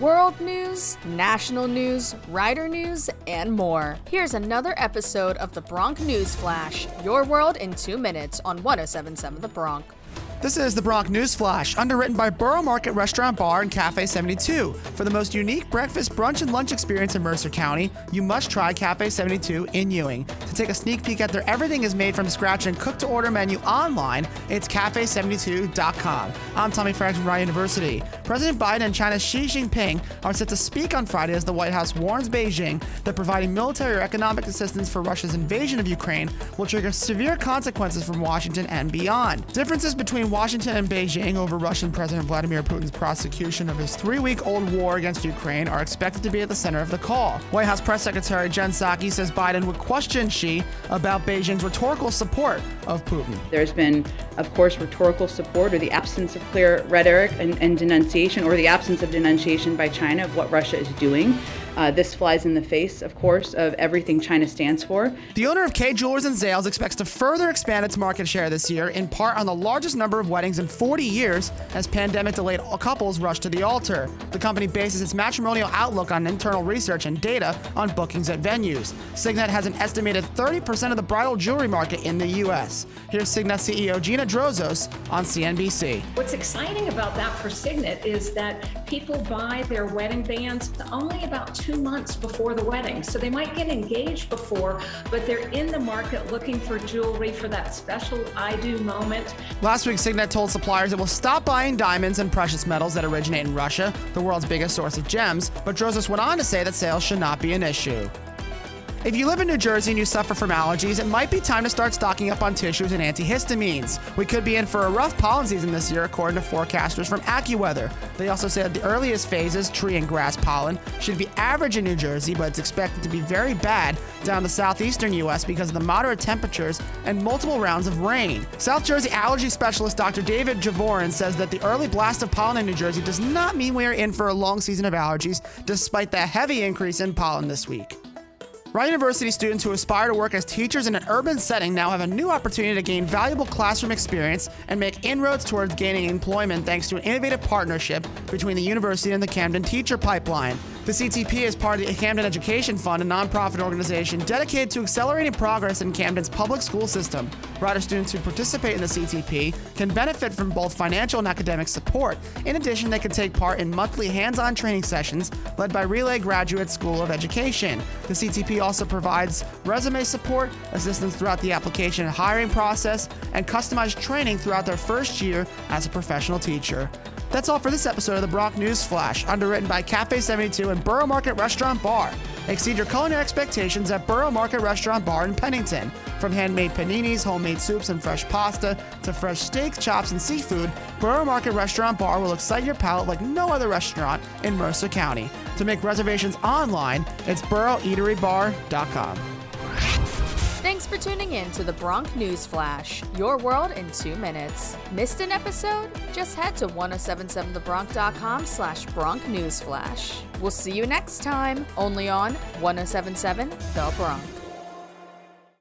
World news, national news, rider news, and more. Here's another episode of the Bronc News Flash, your world in 2 minutes on 107.7 The Bronc. This is the Bronc News Flash, underwritten by Borough Market Restaurant Bar and Cafe 72. For the most unique breakfast, brunch, and lunch experience in Mercer County, you must try Cafe 72 in Ewing. To take a sneak peek at their everything is made from scratch and cooked to order menu online, it's cafe72.com. I'm Tommy Franks from Rider University. President Biden and China's Xi Jinping are set to speak on Friday as the White House warns Beijing that providing military or economic assistance for Russia's invasion of Ukraine will trigger severe consequences from Washington and beyond. Differences between Washington and Beijing over Russian President Vladimir Putin's prosecution of his three-week-old war against Ukraine are expected to be at the center of the call. White House Press Secretary Jen Psaki says Biden would question Xi about Beijing's rhetorical support of Putin. There's been, of course, rhetorical support or the absence of clear rhetoric and denunciation, or the absence of denunciation by China of what Russia is doing. This flies in the face, of course, of everything China stands for. The owner of Kay Jewelers and Zales expects to further expand its market share this year, in part on the largest number of weddings in 40 years as pandemic-delayed couples rush to the altar. The company bases its matrimonial outlook on internal research and data on bookings at venues. Signet has an estimated 30% of the bridal jewelry market in the U.S. Here's Signet CEO Gina Drosos on CNBC. What's exciting about that for Signet is that people buy their wedding bands only about 2 months before the wedding. So they might get engaged before, but they're in the market looking for jewelry for that special I do moment. Last week, Signet told suppliers it will stop buying diamonds and precious metals that originate in Russia, the world's biggest source of gems, but Drosos went on to say that sales should not be an issue. If you live in New Jersey and you suffer from allergies, it might be time to start stocking up on tissues and antihistamines. We could be in for a rough pollen season this year, according to forecasters from AccuWeather. They also say that the earliest phases, tree and grass pollen, should be average in New Jersey, but it's expected to be very bad down the southeastern U.S. because of the moderate temperatures and multiple rounds of rain. South Jersey allergy specialist Dr. David Javorin says that the early blast of pollen in New Jersey does not mean we are in for a long season of allergies, despite the heavy increase in pollen this week. Rider University students who aspire to work as teachers in an urban setting now have a new opportunity to gain valuable classroom experience and make inroads towards gaining employment thanks to an innovative partnership between the university and the Camden Teacher Pipeline. The CTP is part of the Camden Education Fund, a nonprofit organization dedicated to accelerating progress in Camden's public school system. Rider students who participate in the CTP can benefit from both financial and academic support. In addition, they can take part in monthly hands-on training sessions led by Relay Graduate School of Education. The CTP also provides resume support, assistance throughout the application and hiring process, and customized training throughout their first year as a professional teacher. That's all for this episode of the Bronc News Flash, underwritten by Cafe 72 and Borough Market Restaurant Bar. Exceed your culinary expectations at Borough Market Restaurant Bar in Pennington. From handmade paninis, homemade soups, and fresh pasta to fresh steaks, chops, and seafood, Borough Market Restaurant Bar will excite your palate like no other restaurant in Mercer County. To make reservations online, it's boroughEateryBar.com. Thanks for tuning in to the Bronc News Flash, your world in 2 minutes. Missed an episode? Just head to 1077thebronc.com/Bronc News Flash. We'll see you next time, only on 1077 The Bronc.